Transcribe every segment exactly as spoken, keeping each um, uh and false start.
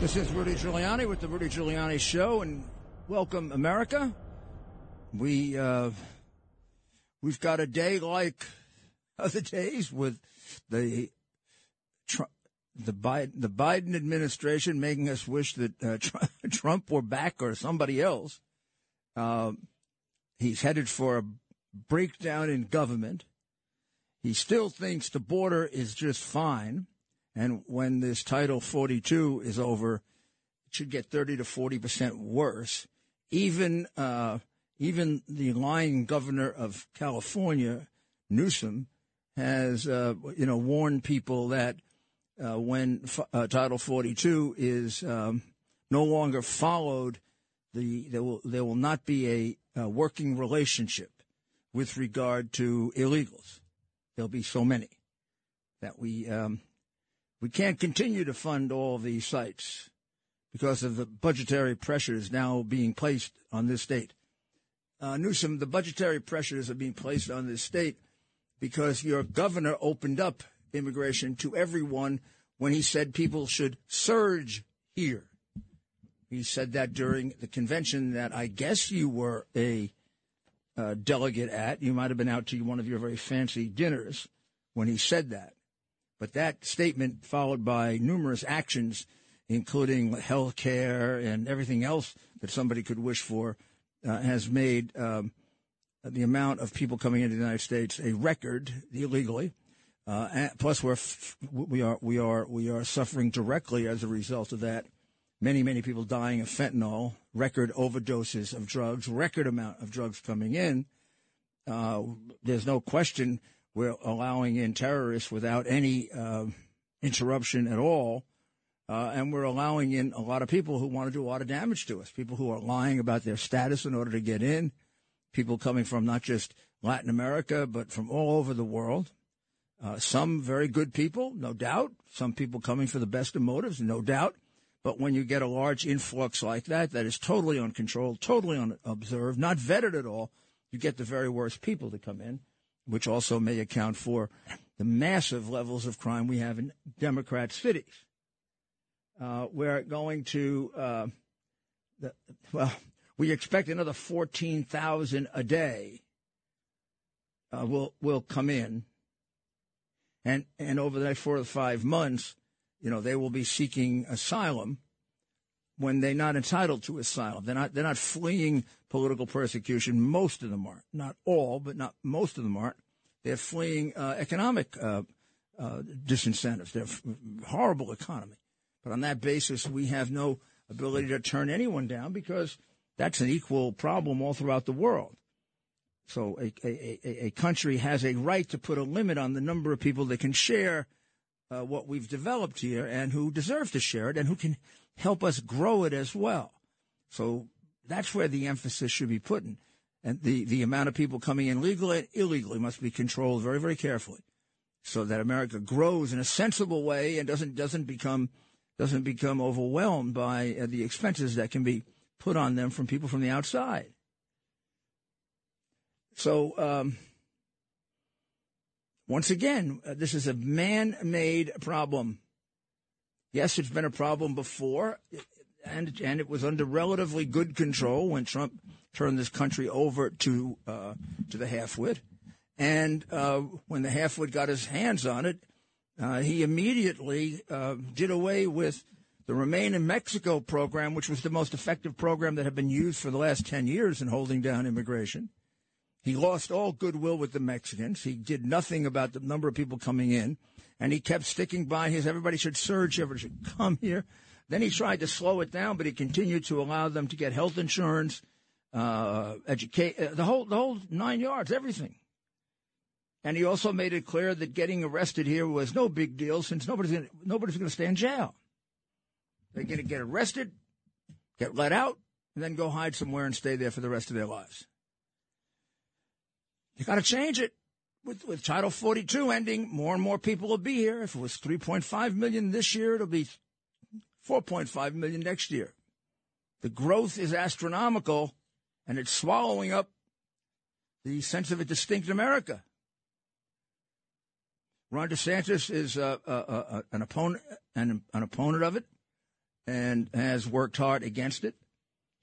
This is Rudy Giuliani with the Rudy Giuliani Show, and welcome, America. We, uh, we've got a day like other days with the Trump, the Biden, the Biden administration making us wish that uh, Trump were back or somebody else. Uh, he's headed for a breakdown in government. He still thinks the border is just fine. And when this Title forty-two is over, it should get thirty to forty percent worse. Even uh, even the lying governor of California, Newsom, has uh, you know warned people that uh, when uh, Title forty-two is um, no longer followed, the there will there will not be a, a working relationship with regard to illegals. There'll be so many that we. Um, We can't continue to fund all these sites because of the budgetary pressures now being placed on this state. Uh, Newsom, the budgetary pressures are being placed on this state because your governor opened up immigration to everyone when he said people should surge here. He said that during the convention that I guess you were a uh, delegate at. You might have been out to one of your very fancy dinners when he said that. But that statement, followed by numerous actions, including health care and everything else that somebody could wish for, uh, has made um, the amount of people coming into the United States a record illegally. Uh, plus, we're f- we are we are we are suffering directly as a result of that. Many many people dying of fentanyl, record overdoses of drugs, record amount of drugs coming in. Uh, there's no question. We're allowing in terrorists without any uh, interruption at all, uh, and we're allowing in a lot of people who want to do a lot of damage to us, people who are lying about their status in order to get in, people coming from not just Latin America but from all over the world, uh, some very good people, no doubt, some people coming for the best of motives, no doubt, but when you get a large influx like that, that is totally uncontrolled, totally unobserved, not vetted at all, you get the very worst people to come in, which also may account for the massive levels of crime we have in Democrat cities. Uh, we're going to, uh, the, well, we expect another fourteen thousand a day uh, will will come in. And, and over the next four or five months, you know, they will be seeking asylum when they're not entitled to asylum. They're not, they're not fleeing political persecution. Most of them aren't. Not all, but not most of them aren't. They're fleeing uh, economic uh, uh, disincentives. They're f- horrible economy. But on that basis, we have no ability to turn anyone down because that's an equal problem all throughout the world. So a, a, a country has a right to put a limit on the number of people that can share uh, what we've developed here and who deserve to share it and who can help us grow it as well. So that's where the emphasis should be put in. And the, the amount of people coming in legally and illegally must be controlled very, very carefully so that America grows in a sensible way and doesn't doesn't become doesn't become overwhelmed by uh, the expenses that can be put on them from people from the outside. So um, once again, uh, this is a man-made problem. Yes, it's been a problem before, and and it was under relatively good control when Trump turned this country over to uh, to the halfwit. And uh, when the halfwit got his hands on it, uh, he immediately uh, did away with the Remain in Mexico program, which was the most effective program that had been used for the last ten years in holding down immigration. He lost all goodwill with the Mexicans. He did nothing about the number of people coming in. And he kept sticking by his, everybody should surge, everybody should come here. Then he tried to slow it down, but he continued to allow them to get health insurance, uh, educate, uh, the whole the whole nine yards, everything. And he also made it clear that getting arrested here was no big deal since nobody's gonna, nobody's going to stay in jail. They're going to get arrested, get let out, and then go hide somewhere and stay there for the rest of their lives. You got to change it. With, with Title forty-two ending, more and more people will be here. If it was three point five million this year, it'll be four point five million next year. The growth is astronomical, and it's swallowing up the sense of a distinct America. Ron DeSantis is uh, uh, uh, an opponent, an, an opponent of it, and has worked hard against it.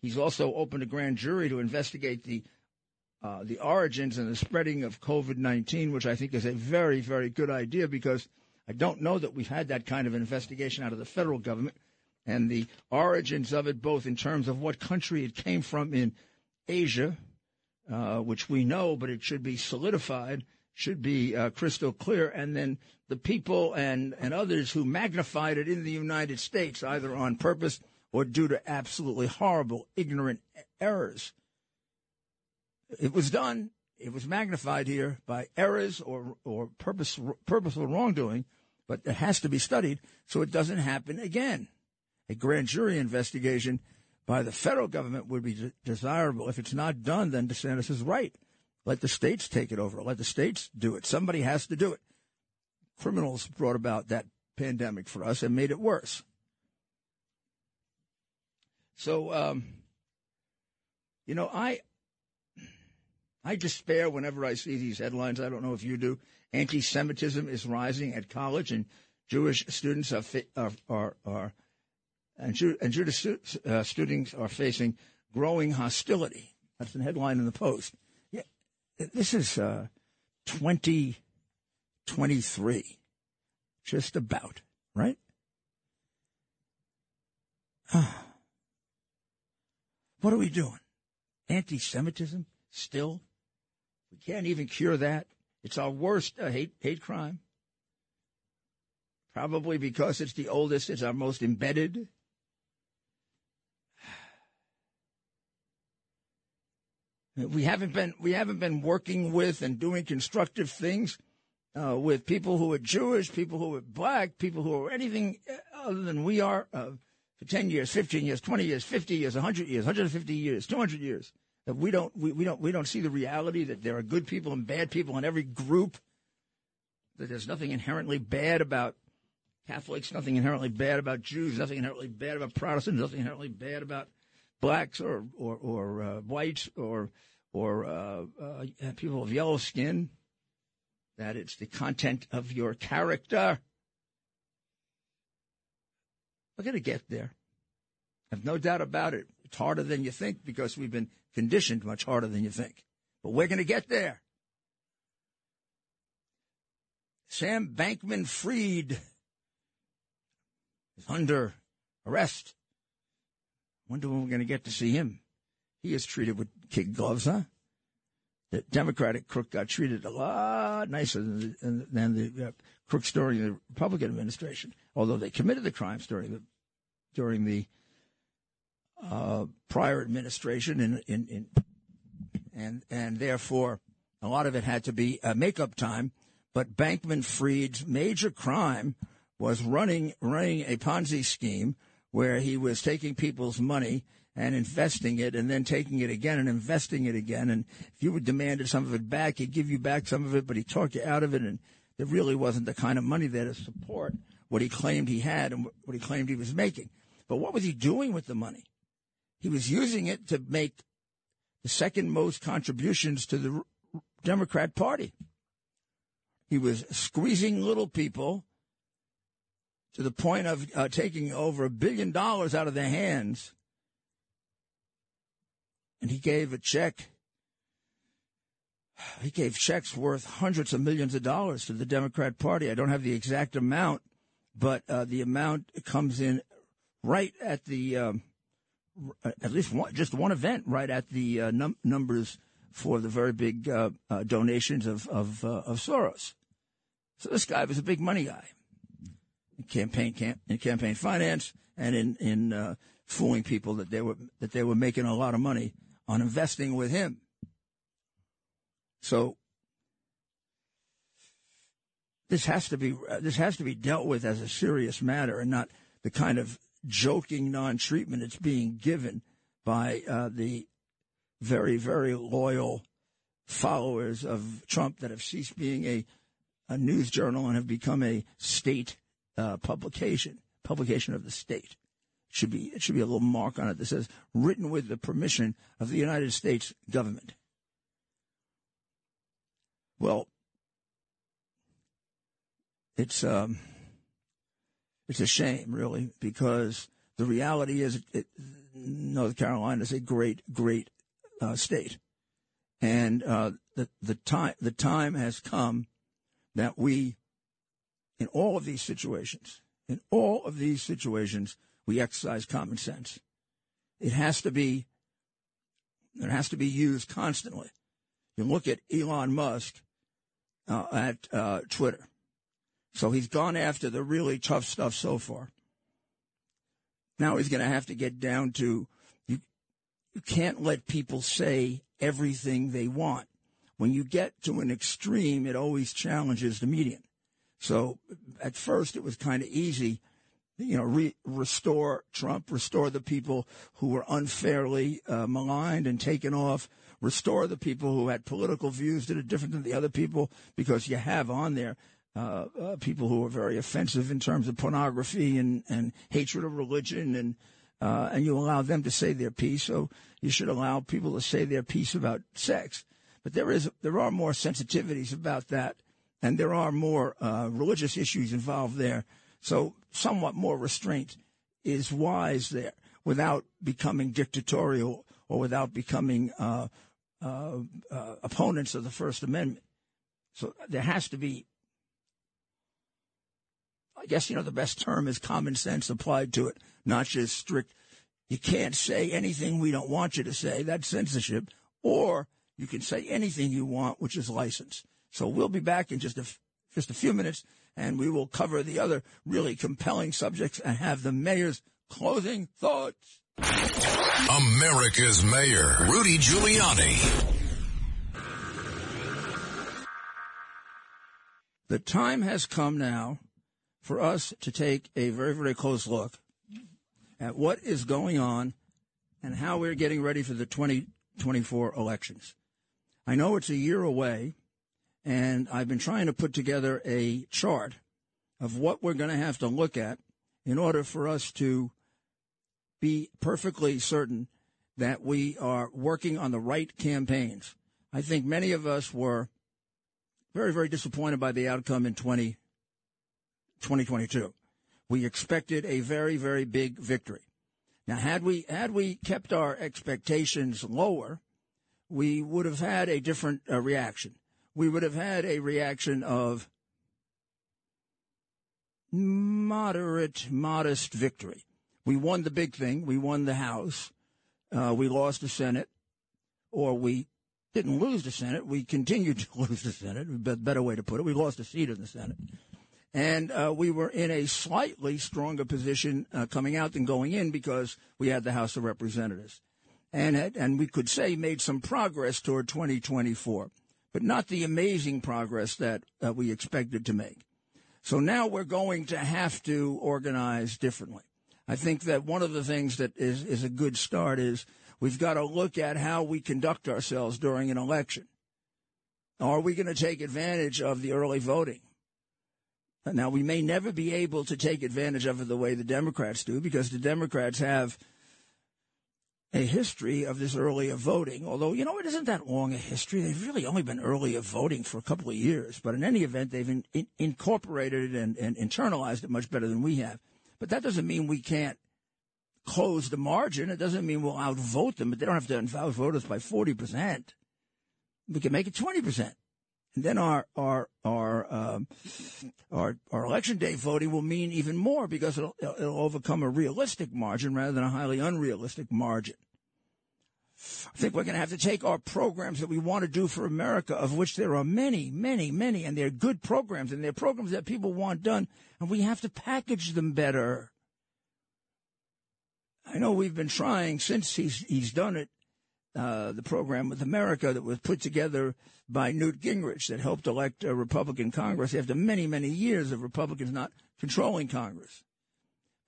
He's also opened a grand jury to investigate the uh, the origins and the spreading of COVID nineteen, which I think is a very, very good idea, because I don't know that we've had that kind of investigation out of the federal government. And the origins of it, both in terms of what country it came from in Asia, uh, which we know, but it should be solidified, should be uh, crystal clear. And then the people and, and others who magnified it in the United States, either on purpose or due to absolutely horrible, ignorant errors. It was done. It was magnified here by errors or, or purpose, purposeful wrongdoing, but it has to be studied so it doesn't happen again. A grand jury investigation by the federal government would be de- desirable. If it's not done, then DeSantis is right. Let the states take it over. Let the states do it. Somebody has to do it. Criminals brought about that pandemic for us and made it worse. So, um, you know, I I despair whenever I see these headlines. I don't know if you do. Anti-Semitism is rising at college, and Jewish students are fi- are are. are And Jewish uh, students are facing growing hostility. That's the headline in the Post. Yeah, this is uh, twenty twenty-three, just about, right? Ah. What are we doing? Anti-Semitism still? We can't even cure that. It's our worst uh, hate hate crime. Probably because it's the oldest, it's our most embedded. We haven't been we haven't been working with and doing constructive things uh, with people who are Jewish, people who are black, people who are anything other than we are uh, for ten years, fifteen years, twenty years, fifty years, one hundred years, one hundred fifty years, two hundred years. That we don't we, we don't we don't see the reality that there are good people and bad people in every group. That there's nothing inherently bad about Catholics, nothing inherently bad about Jews, nothing inherently bad about Protestants, nothing inherently bad about blacks or or, or uh, whites or or uh, uh, people of yellow skin, that it's the content of your character. We're going to get there. I have no doubt about it. It's harder than you think because we've been conditioned much harder than you think. But we're going to get there. Sam Bankman-Fried is under arrest. Wonder when we're going to get to see him. He is treated with kid gloves, huh? The Democratic crook got treated a lot nicer than the, than the uh, crooks during the Republican administration, although they committed the crimes during the during the uh, prior administration, in, in, in, and and therefore a lot of it had to be uh, make-up time. But Bankman-Fried's major crime was running running a Ponzi scheme, where he was taking people's money and investing it and then taking it again and investing it again. And if you demanded some of it back, he'd give you back some of it, but he talked you out of it. And there really wasn't the kind of money there to support what he claimed he had and what he claimed he was making. But what was he doing with the money? He was using it to make the second most contributions to the Democrat Party. He was squeezing little people to the point of uh, taking over a billion dollars out of their hands. And he gave a check. He gave checks worth hundreds of millions of dollars to the Democrat Party. I don't have the exact amount, but uh, the amount comes in right at the, um, at least one, just one event, right at the uh, num- numbers for the very big uh, uh, donations of, of, uh, of Soros. So this guy was a big money guy. Campaign camp in campaign finance and in in uh, fooling people that they were that they were making a lot of money on investing with him. So this has to be uh, this has to be dealt with as a serious matter and not the kind of joking non-treatment it's being given by uh, the very, very loyal followers of Trump that have ceased being a, a news journal and have become a state uh, publication, publication of the state. It should be, it should be a little mark on it that says, written with the permission of the United States government. Well, it's um, it's a shame, really, because the reality is it, North Carolina is a great, great uh, state. And uh, the the time the time has come that we, in all of these situations, in all of these situations, we exercise common sense. It has to be. It has to be used constantly. You look at Elon Musk uh, at uh, Twitter. So he's gone after the really tough stuff so far. Now he's going to have to get down to you. You can't let people say everything they want. When you get to an extreme, it always challenges the median. So at first it was kind of easy, you know, re- restore Trump, restore the people who were unfairly uh, maligned and taken off, restore the people who had political views that are different than the other people, because you have on there uh, uh, people who are very offensive in terms of pornography and, and hatred of religion and Uh, and you allow them to say their piece, so you should allow people to say their piece about sex. But there is, there are more sensitivities about that, and there are more uh, religious issues involved there. So somewhat more restraint is wise there, without becoming dictatorial or without becoming uh, uh, uh, opponents of the First Amendment. So there has to be, I guess, you know, the best term is common sense applied to it, not just strict. You can't say anything we don't want you to say. That's censorship. Or you can say anything you want, which is license. So we'll be back in just a, just a few minutes, and we will cover the other really compelling subjects and have the mayor's closing thoughts. America's mayor, Rudy Giuliani. The time has come now for us to take a very, very close look at what is going on and how we're getting ready for the twenty twenty-four elections. I know it's a year away, and I've been trying to put together a chart of what we're going to have to look at in order for us to be perfectly certain that we are working on the right campaigns. I think many of us were very, very disappointed by the outcome in twenty twenty-two. We expected a very, very big victory. Now, had we had we kept our expectations lower, we would have had a different uh, reaction. We would have had a reaction of moderate, modest victory. We won the big thing. We won the House. Uh, we lost the Senate, or we didn't lose the Senate. We continued to lose the Senate. Better way to put it. We lost a seat in the Senate. And uh, we were in a slightly stronger position uh, coming out than going in, because we had the House of Representatives. And and we could say made some progress toward twenty twenty-four, but not the amazing progress that uh, we expected to make. So now we're going to have to organize differently. I think that one of the things that is, is a good start is we've got to look at how we conduct ourselves during an election. Are we going to take advantage of the early voting? Now, we may never be able to take advantage of it the way the Democrats do, because the Democrats have a history of this earlier voting. Although, you know, it isn't that long a history. They've really only been earlier voting for a couple of years. But in any event, they've in, in, incorporated it and, and internalized it much better than we have. But that doesn't mean we can't close the margin. It doesn't mean we'll outvote them. But they don't have to outvote us by forty percent. We can make it twenty percent. And then our our our, um, our our election day voting will mean even more, because it'll, it'll overcome a realistic margin rather than a highly unrealistic margin. I think we're going to have to take our programs that we want to do for America, of which there are many, many, many, and they're good programs, and they're programs that people want done, and we have to package them better. I know we've been trying since he's he's done it. Uh, the program with America that was put together by Newt Gingrich that helped elect a Republican Congress after many, many years of Republicans not controlling Congress.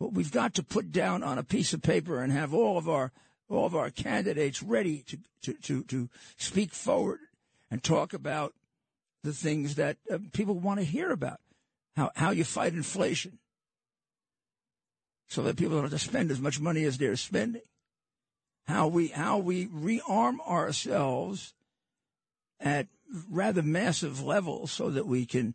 What we've got to put down on a piece of paper and have all of our all of our candidates ready to to to, to speak forward and talk about the things that uh, people want to hear about, how how you fight inflation, so that people don't have to spend as much money as they're spending, how we how we rearm ourselves at rather massive levels so that we can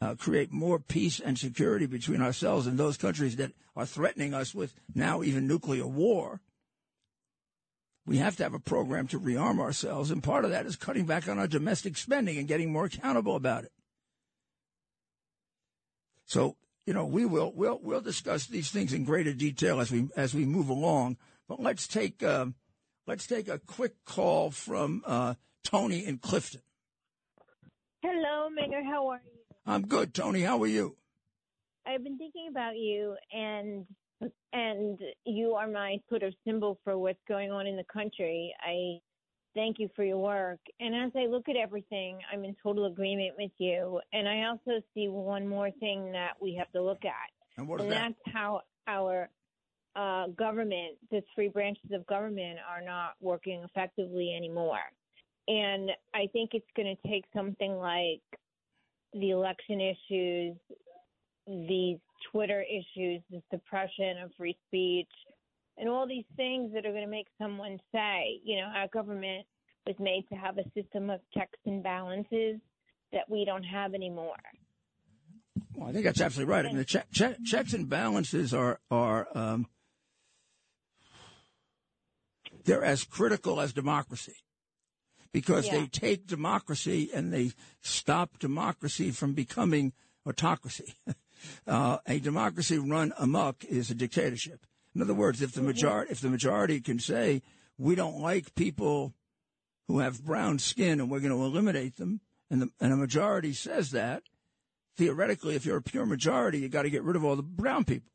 uh, create more peace and security between ourselves and those countries that are threatening us with now even nuclear war. We have to have a program to rearm ourselves, and part of that is cutting back on our domestic spending and getting more accountable about it. So, you know, we will we'll we'll discuss these things in greater detail as we as we move along. But let's take uh, let's take a quick call from uh, Tony in Clifton. Hello, Mayor. How are you? I'm good, Tony. How are you? I've been thinking about you, and and you are my sort of symbol for what's going on in the country. I thank you for your work. And as I look at everything, I'm in total agreement with you. And I also see one more thing that we have to look at. And what is and that? That's how our uh, government, the three branches of government, are not working effectively anymore. And I think it's going to take something like the election issues, these Twitter issues, the suppression of free speech, and all these things that are going to make someone say, you know, our government was made to have a system of checks and balances that we don't have anymore. Well, I think that's absolutely right. I mean, the che- che- checks and balances are, are um, they're as critical as democracy, because yeah. they take democracy and they stop democracy from becoming autocracy. Uh, a democracy run amok is a dictatorship. In other words, if the majority, if the majority can say, we don't like people who have brown skin and we're going to eliminate them, and, the, and a majority says that, theoretically, if you're a pure majority, you got to get rid of all the brown people.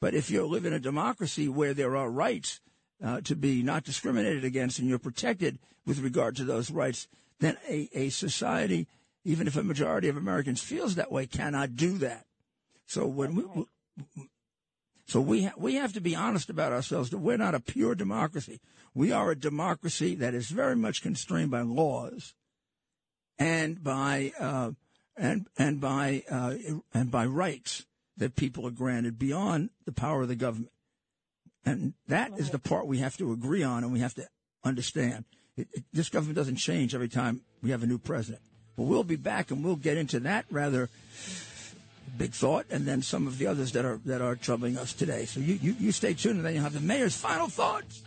But if you live in a democracy where there are rights uh, to be not discriminated against and you're protected with regard to those rights, then a, a society, even if a majority of Americans feels that way, cannot do that. So when we, we so we ha- we have to be honest about ourselves that we're not a pure democracy. We are a democracy that is very much constrained by laws, and by uh, and and by uh, and by rights that people are granted beyond the power of the government. And that is the part we have to agree on, and we have to understand. It, it, this government doesn't change every time we have a new president. But we'll be back, and we'll get into that rather. Big thought, and then some of the others that are that are troubling us today. So you, you, you stay tuned, and then you'll have the mayor's final thoughts.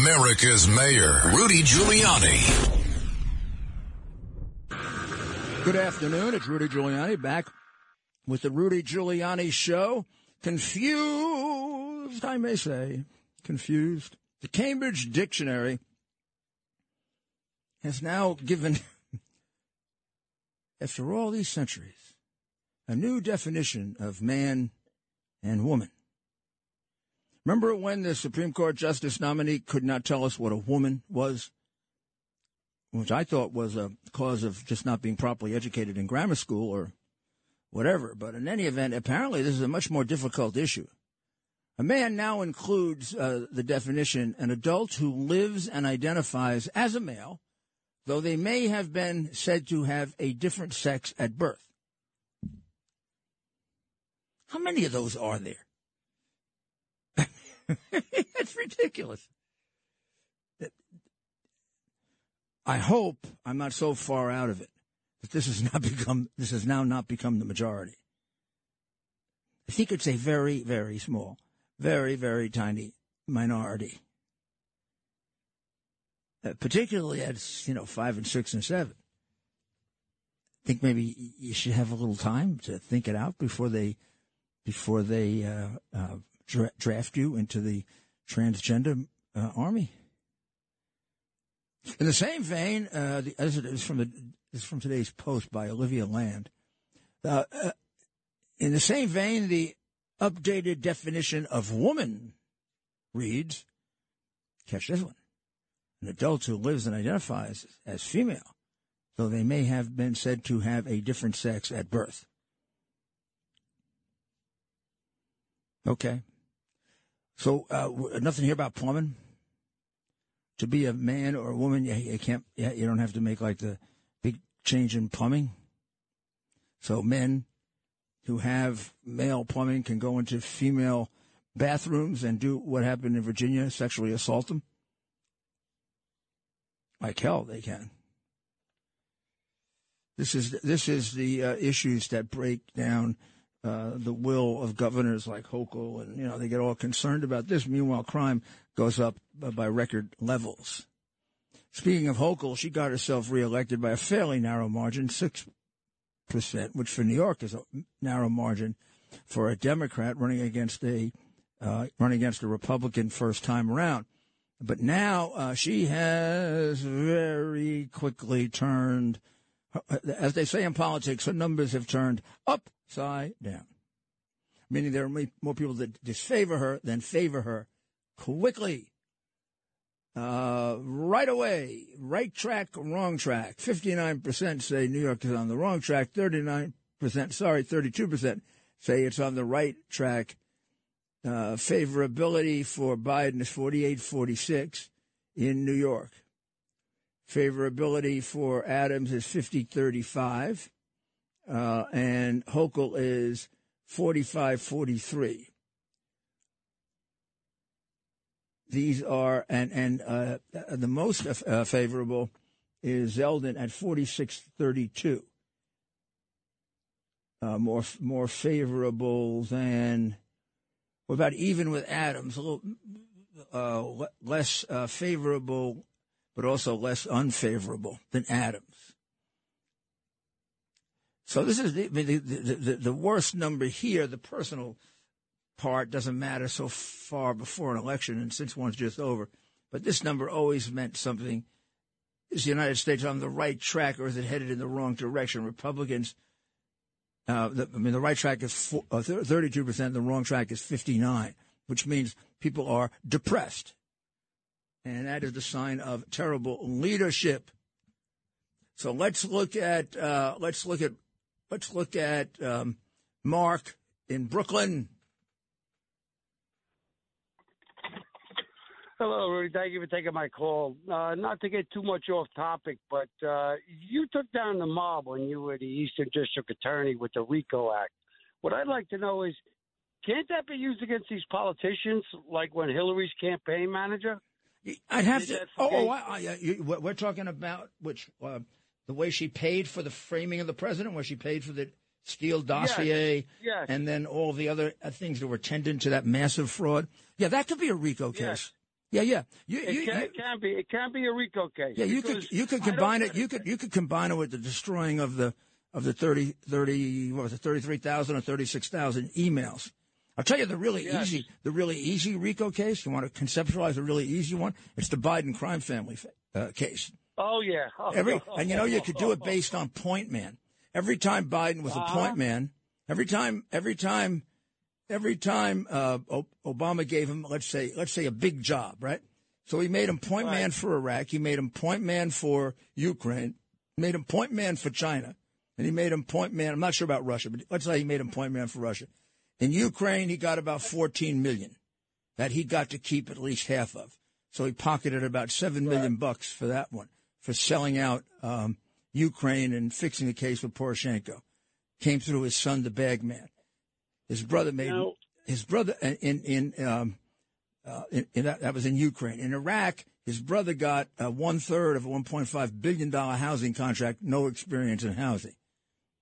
America's mayor, Rudy Giuliani. Good afternoon. It's Rudy Giuliani back with the Rudy Giuliani Show. Confused, I may say, confused. The Cambridge Dictionary has now given, after all these centuries, a new definition of man and woman. Remember when the Supreme Court Justice nominee could not tell us what a woman was, which I thought was a cause of just not being properly educated in grammar school or whatever, but in any event, apparently this is a much more difficult issue. A man now includes uh, the definition, an adult who lives and identifies as a male, though they may have been said to have a different sex at birth. How many of those are there? That's ridiculous. I hope I'm not so far out of it. This has not become. This has now not become the majority. I think it's a very, very small, very, very tiny minority, uh, particularly at you know five and six and seven. I think maybe you should have a little time to think it out before they, before they uh, uh, dra- draft you into the transgender uh, army. In the same vein, uh, the, as it is from the. This is from today's post by Olivia Land. Uh, uh, in the same vein, the updated definition of woman reads, Catch this one. An adult who lives and identifies as female, though they may have been said to have a different sex at birth. Okay. So uh, nothing here about plumbing. To be a man or a woman, you, you can't. You don't have to make like the big change in plumbing. So men who have male plumbing can go into female bathrooms and do what happened in Virginia, sexually assault them. Like hell, they can. This is this is the uh, issues that break down uh, the will of governors like Hochul, and you know they get all concerned about this. Meanwhile, crime goes up by record levels. Speaking of Hochul, she got herself reelected by a fairly narrow margin, six percent, which for New York is a narrow margin for a Democrat running against a uh, running against a Republican first time around. But now uh, she has very quickly turned, as they say in politics, her numbers have turned upside down, meaning there are more people that disfavor her than favor her quickly. Uh, right away, right track, wrong track. fifty-nine percent say New York is on the wrong track. thirty-nine percent, sorry, thirty-two percent say it's on the right track. Uh, favorability for Biden is forty-eight forty-six in New York. Favorability for Adams is fifty thirty-five, uh, and Hochul is forty-five forty-three. These are, and and uh, the most uh, favorable is Zeldin at forty-six thirty-two. Uh, more more favorable than. We're about even with Adams, a little uh, less uh, favorable, but also less unfavorable than Adams. So this is the, the, the, the worst number here. The personal part doesn't matter so far before an election and since one's just over. But this number always meant something. Is the United States on the right track or is it headed in the wrong direction? Republicans... Uh, the, I mean, the right track is four, uh, thirty-two percent, the wrong track is fifty-nine, which means people are depressed. And that is the sign of terrible leadership. So let's look at uh, let's look at let's look at um, Mark in Brooklyn. Hello, Rudy. Thank you for taking my call. Uh, not to get too much off topic, but uh, you took down the mob when you were the Eastern District Attorney with the RICO Act. What I'd like to know is, can't that be used against these politicians, like when Hillary's campaign manager? I have to. Oh, I, I, we're talking about which uh, the way she paid for the framing of the president, where she paid for the Steele dossier, yes, yes. And then all the other things that were tended to that massive fraud. Yeah, that could be a RICO case. Yes. Yeah, yeah. You, it, you, can, you, it can be. It can be a RICO case. Yeah, you could you could combine it. You could you could combine it with the destroying of the of the thirty thirty what was it thirty-three thousand or thirty-six thousand emails. I'll tell you the really yes. easy the really easy RICO case. You want to conceptualize a really easy one? It's the Biden crime family uh, case. Oh yeah. Oh, every and you know you could do it based on point man. Every time Biden was uh-huh. a point man. Every time. Every time. Every time uh, Obama gave him, let's say, let's say a big job, right? So he made him point man for Iraq. He made him point man for Ukraine. Made him point man for China. And he made him point man. I'm not sure about Russia, but let's say he made him point man for Russia. In Ukraine, he got about fourteen million that he got to keep at least half of. So he pocketed about seven million bucks for that one, for selling out um, Ukraine and fixing the case with Poroshenko. Came through his son, the bag man. His brother made no. his brother in in, um, uh, in in that was in Ukraine. In Iraq, his brother got uh, one third of a one point five billion dollars housing contract. No experience in housing.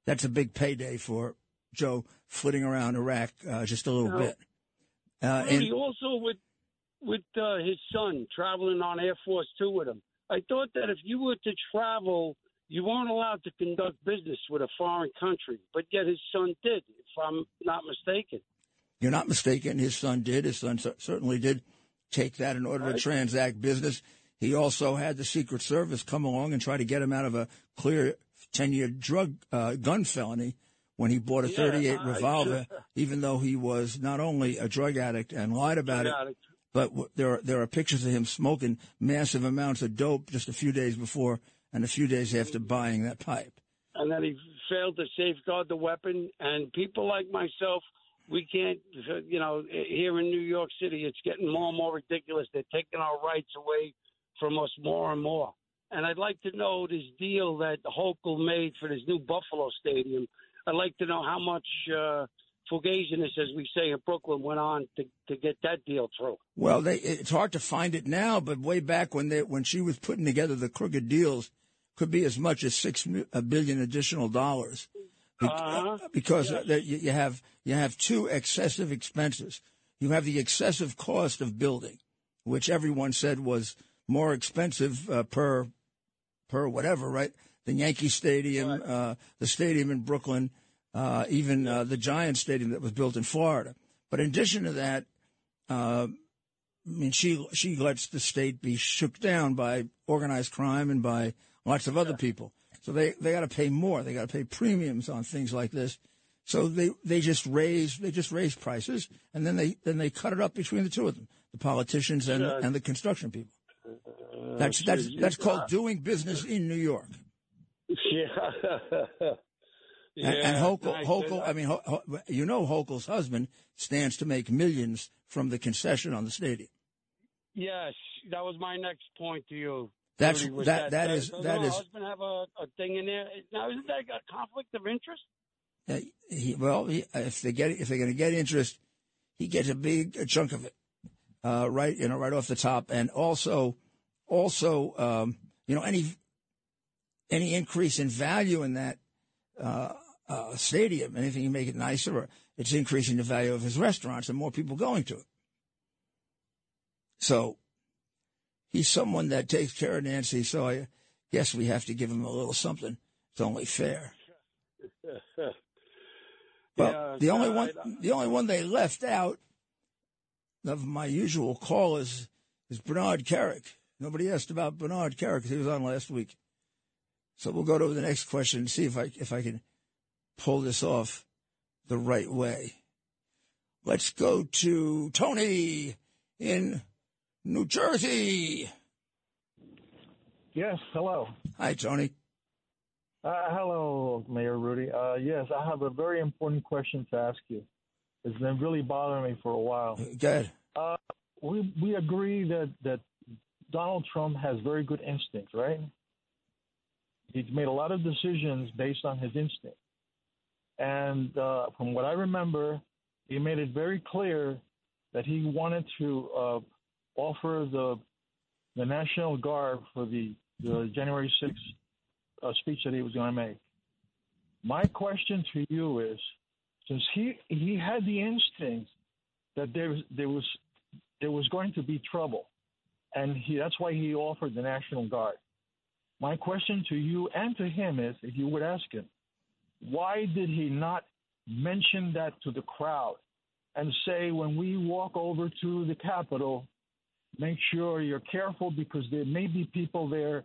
That's a big payday for Joe flitting around Iraq uh, just a little no. bit. Uh, and he also with with uh, his son traveling on Air Force Two with him. I thought that if you were to travel, you weren't allowed to conduct business with a foreign country, but yet his son did, if I'm not mistaken. You're not mistaken. His son did. His son certainly did take that in order right. to transact business. He also had the Secret Service come along and try to get him out of a clear ten-year drug uh, gun felony when he bought a yeah, thirty-eight revolver, I, yeah. even though he was not only a drug addict and lied about drug it, addict. But w- there are, there are pictures of him smoking massive amounts of dope just a few days before and a few days after buying that pipe. And that he failed to safeguard the weapon. And people like myself, we can't, you know, here in New York City, it's getting more and more ridiculous. They're taking our rights away from us more and more. And I'd like to know this deal that Hochul made for this new Buffalo stadium. I'd like to know how much uh, fugaziness, as we say in Brooklyn, went on to, to get that deal through. Well, they, it's hard to find it now, but way back when they, when she was putting together the crooked deals, could be as much as six a billion additional dollars, Be- uh-huh. because yes. you have you have two excessive expenses. You have the excessive cost of building, which everyone said was more expensive uh, per per whatever, right? The Yankee Stadium, right. uh, the stadium in Brooklyn, uh, even uh, the Giants Stadium that was built in Florida. But in addition to that, uh, I mean, she she lets the state be shook down by organized crime and by lots of other yeah. people. So they, they got to pay more. They got to pay premiums on things like this. So they, they just raise they just raise prices, and then they then they cut it up between the two of them, the politicians and uh, and the construction people. Uh, that's that's that's called doing business in New York. Yeah. yeah. And, and Hochul, I, Hochul, I mean, Ho, you know, Hochul's husband stands to make millions from the concession on the stadium. Yes, that was my next point to you. That's Rudy, that, that. That is. Does that my is. Husband have a, a thing in there now? Isn't that a conflict of interest? Uh, he, well, he, if they get if they're going to get interest, he gets a big a chunk of it, uh, right? You know, right off the top, and also, also, um, you know, any. Any increase in value in that uh, uh, stadium, anything you make it nicer, or it's increasing the value of his restaurants and more people going to it. So he's someone that takes care of Nancy, so I guess we have to give him a little something. It's only fair. Well, yeah, the, only one, the only one they left out of my usual callers is, is Bernard Kerik. Nobody asked about Bernard Kerik because he was on last week. So we'll go to the next question and see if I if I can pull this off the right way. Let's go to Tony in New Jersey. Yes, hello. Hi, Tony. Uh, hello, Mayor Rudy. Uh, yes, I have a very important question to ask you. It's been really bothering me for a while. Good. Uh, we we agree that, that Donald Trump has very good instincts, right? He's made a lot of decisions based on his instinct. And uh, from what I remember, he made it very clear that he wanted to uh, offer the the National Guard for the, the January sixth uh, speech that he was going to make. My question to you is, since he, he had the instinct that there, there was there was going to be trouble, and he, that's why he offered the National Guard. My question to you and to him is, if you would ask him, why did he not mention that to the crowd and say, when we walk over to the Capitol, make sure you're careful because there may be people there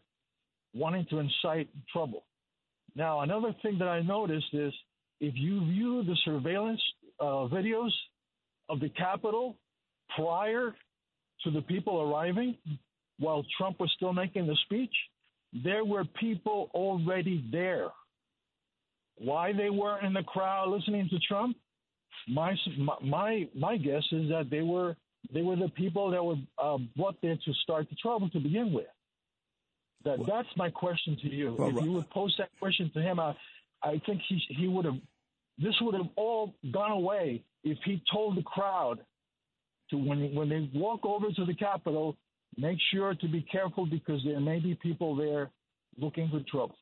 wanting to incite trouble. Now, another thing that I noticed is if you view the surveillance uh, videos of the Capitol prior to the people arriving while Trump was still making the speech, there were people already there. Why they weren't in the crowd listening to Trump? My my my guess is that they were they were the people that were uh, brought there to start the trouble to begin with. That well, that's my question to you. Well, if you would pose that question to him, I, I think he he would have. This would have all gone away if he told the crowd to when when they walk over to the Capitol, make sure to be careful because there may be people there looking for trouble.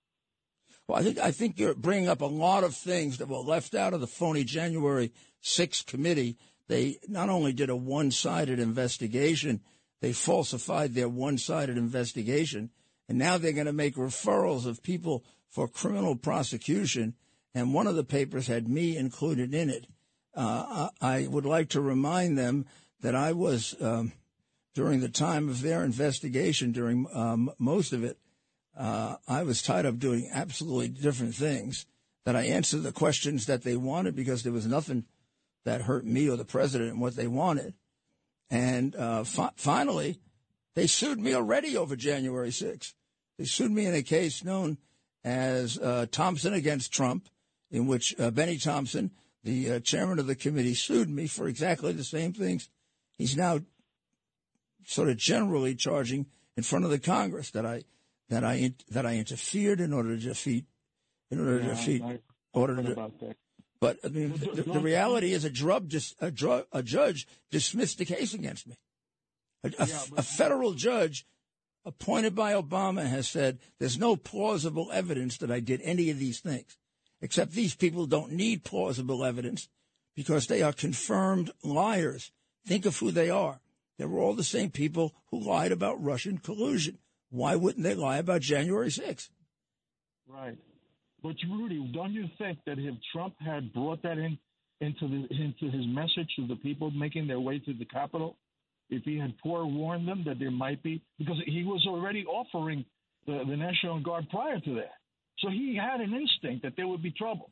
Well, I think I think you're bringing up a lot of things that were left out of the phony January sixth committee. They not only did a one-sided investigation, they falsified their one-sided investigation, and now they're going to make referrals of people for criminal prosecution, and one of the papers had me included in it. Uh, I, I would like to remind them that I was... Um, During the time of their investigation, during um, most of it, uh, I was tied up doing absolutely different things, that I answered the questions that they wanted because there was nothing that hurt me or the president and what they wanted. And uh, fi- finally, they sued me already over January sixth. They sued me in a case known as uh, Thompson against Trump, in which uh, Benny Thompson, the uh, chairman of the committee, sued me for exactly the same things he's now sort of generally charging in front of the Congress, that I that I that I interfered in order to defeat in order yeah, to defeat order to, about that. But I mean, the, the reality is a drug, a, drug, a judge dismissed the case against me. A, a, yeah, a federal judge appointed by Obama has said there's no plausible evidence that I did any of these things, except these people don't need plausible evidence because they are confirmed liars. Think of who they are. They were all the same people who lied about Russian collusion. Why wouldn't they lie about January sixth? Right. But, Rudy, don't you think that if Trump had brought that in into, the, into his message to the people making their way to the Capitol, if he had forewarned them that there might be – because he was already offering the, the National Guard prior to that. So he had an instinct that there would be trouble.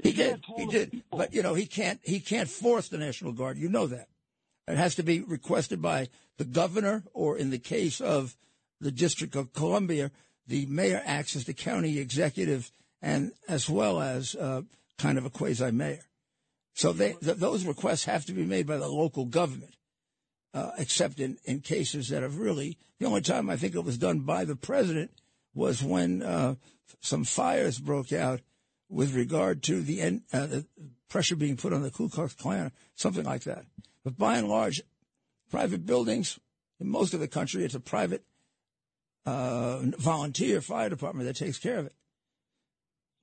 He, he did. He did. People. But, you know, he can't, he can't force the National Guard. You know that. It has to be requested by the governor, or in the case of the District of Columbia, the mayor acts as the county executive and as well as uh, kind of a quasi-mayor. So they, th- those requests have to be made by the local government, uh, except in, in cases that have really – the only time I think it was done by the president was when uh, some fires broke out with regard to the, end, uh, the pressure being put on the Ku Klux Klan, something like that. But by and large, private buildings, in most of the country, it's a private uh, volunteer fire department that takes care of it.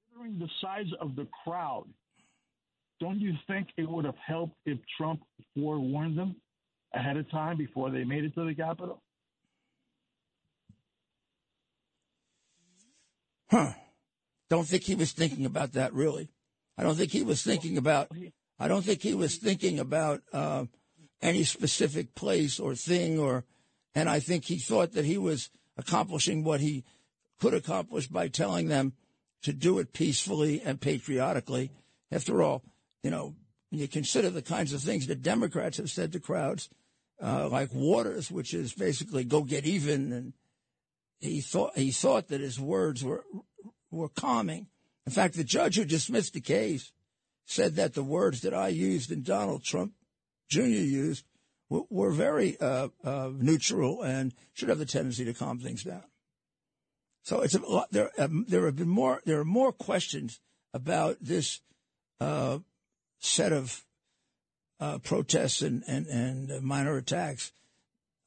Considering the size of the crowd, don't you think it would have helped if Trump forewarned them ahead of time before they made it to the Capitol? Huh. Don't think he was thinking about that, really. I don't think he was thinking about... I don't think he was thinking about uh, any specific place or thing, or, and I think he thought that he was accomplishing what he could accomplish by telling them to do it peacefully and patriotically. After all, you know, when you consider the kinds of things that Democrats have said to crowds, uh, like Waters, which is basically go get even, and he thought he thought that his words were were calming. In fact, the judge who dismissed the case said that the words that I used and Donald Trump Junior used were, were very uh, uh, neutral and should have the tendency to calm things down. So it's a lot, there. Um, there have been more. There are more questions about this uh, set of uh, protests and and, and minor attacks.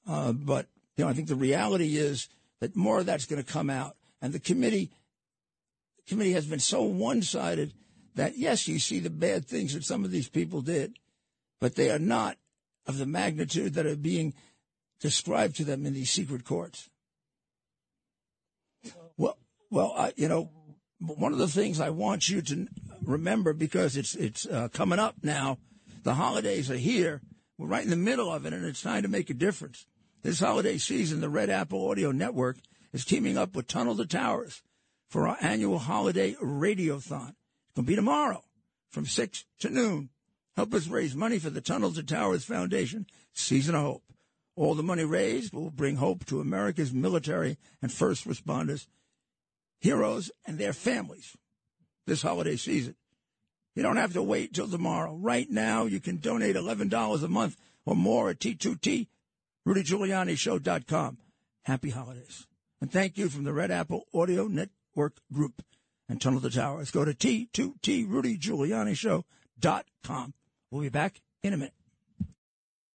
Uh, but you know, I think the reality is that more of that's going to come out, and the committee the committee has been so one-sided that, yes, you see the bad things that some of these people did, but they are not of the magnitude that are being described to them in these secret courts. Well, well, I, you know, one of the things I want you to remember, because it's it's uh, coming up now, the holidays are here. We're right in the middle of it, and it's time to make a difference. This holiday season, the Red Apple Audio Network is teaming up with Tunnel to Towers for our annual holiday radiothon. It'll be tomorrow from six to noon. Help us raise money for the Tunnel to Towers Foundation, Season of Hope. All the money raised will bring hope to America's military and first responders, heroes, and their families this holiday season. You don't have to wait till tomorrow. Right now, you can donate eleven dollars a month or more at T two T, Rudy Giuliani Show dot com. Happy holidays. And thank you from the Red Apple Audio Network Group and Tunnel to Towers. Go to T two T, Rudy Giuliani Show dot com. We'll be back in a minute.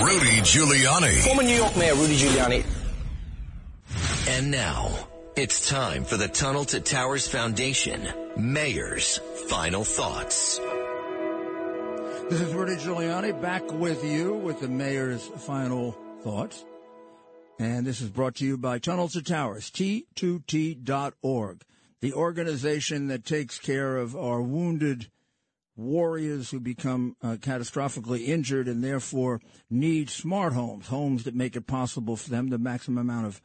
Rudy Giuliani. Former New York Mayor Rudy Giuliani. And now, it's time for the Tunnel to Towers Foundation Mayor's Final Thoughts. This is Rudy Giuliani back with you with the mayor's final thoughts. And this is brought to you by Tunnel to Towers, T two T dot org, the organization that takes care of our wounded warriors who become uh, catastrophically injured and therefore need smart homes, homes that make it possible for them the maximum amount of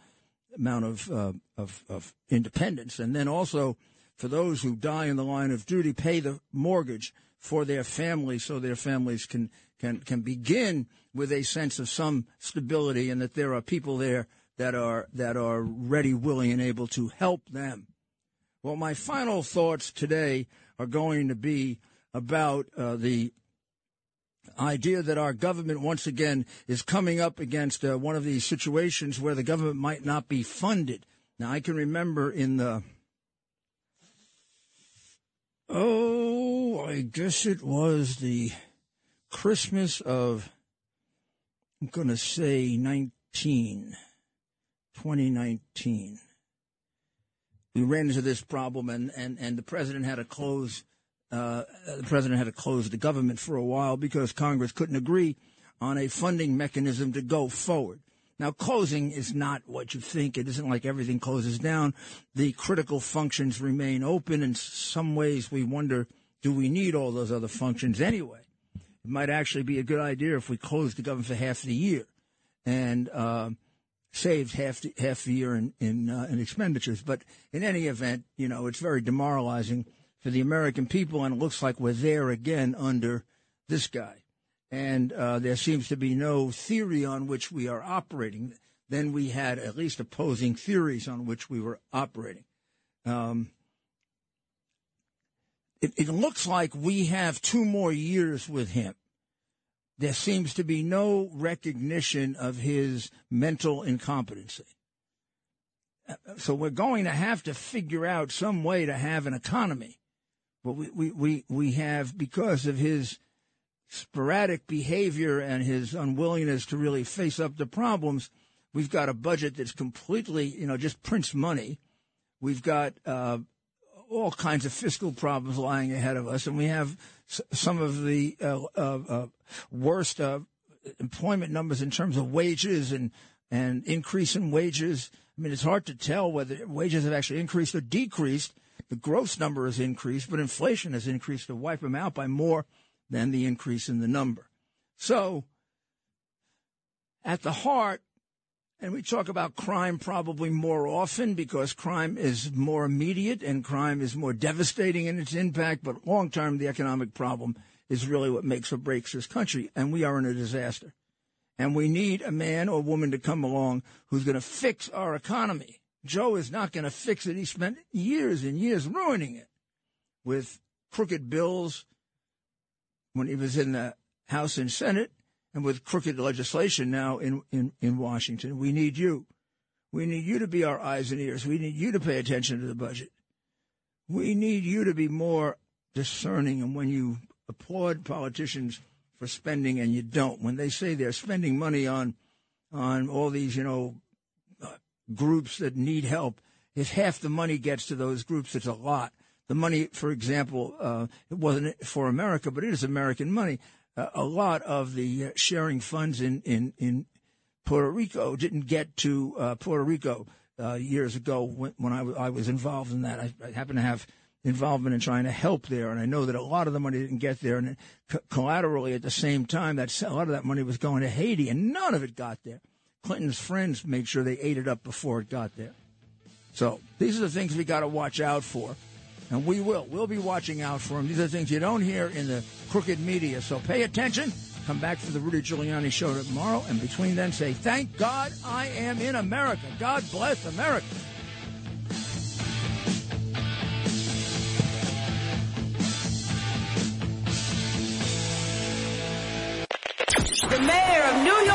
amount of uh, of, of independence. And then also for those who die in the line of duty, pay the mortgage for their family so their families can, can, can begin with a sense of some stability and that there are people there that are that are ready, willing, and able to help them. Well, my final thoughts today are going to be about uh, the idea that our government once again is coming up against uh, one of these situations where the government might not be funded. Now, I can remember in the, oh, I guess it was the Christmas of, I'm going to say nineteen, twenty nineteen. We ran into this problem, and, and, and the president had to close uh, the president had to close the government for a while because Congress couldn't agree on a funding mechanism to go forward. Now, closing is not what you think. It isn't like everything closes down. The critical functions remain open. In some ways, we wonder, do we need all those other functions anyway? It might actually be a good idea if we closed the government for half the year and uh, saved half the, half the year in in, uh, in expenditures. But in any event, you know, it's very demoralizing for the American people, and it looks like we're there again under this guy. And uh, there seems to be no theory on which we are operating. Then we had at least opposing theories on which we were operating. Um It, it looks like we have two more years with him. There seems to be no recognition of his mental incompetency. So we're going to have to figure out some way to have an economy. But we, we, we, we have, because of his sporadic behavior and his unwillingness to really face up to problems, we've got a budget that's completely, you know, just prints money. We've got uh, all kinds of fiscal problems lying ahead of us, and we have s- some of the uh, uh, uh, worst uh, employment numbers in terms of wages and, and increase in wages. I mean, it's hard to tell whether wages have actually increased or decreased. The gross number has increased, but inflation has increased to wipe them out by more than the increase in the number. So at the heart, and we talk about crime probably more often because crime is more immediate and crime is more devastating in its impact. But long term, the economic problem is really what makes or breaks this country. And we are in a disaster. And we need a man or woman to come along who's going to fix our economy. Joe is not going to fix it. He spent years and years ruining it with crooked bills when he was in the House and Senate, and with crooked legislation now in, in, in Washington. We need you. We need you to be our eyes and ears. We need you to pay attention to the budget. We need you to be more discerning. And when you applaud politicians for spending and you don't, when they say they're spending money on on all these, you know, uh, groups that need help, if half the money gets to those groups, it's a lot. The money, for example, uh, it wasn't for America, but it is American money. Uh, a lot of the uh, sharing funds in, in, in Puerto Rico didn't get to uh, Puerto Rico uh, years ago when, when I, w- I was involved in that. I, I happen to have involvement in trying to help there, and I know that a lot of the money didn't get there. And co- collaterally at the same time, that a lot of that money was going to Haiti, and none of it got there. Clinton's friends made sure they ate it up before it got there. So these are the things we got to watch out for. And we will. We'll be watching out for him. These are things you don't hear in the crooked media. So pay attention. Come back for the Rudy Giuliani Show tomorrow. And between then, say, thank God I am in America. God bless America. The mayor of New York.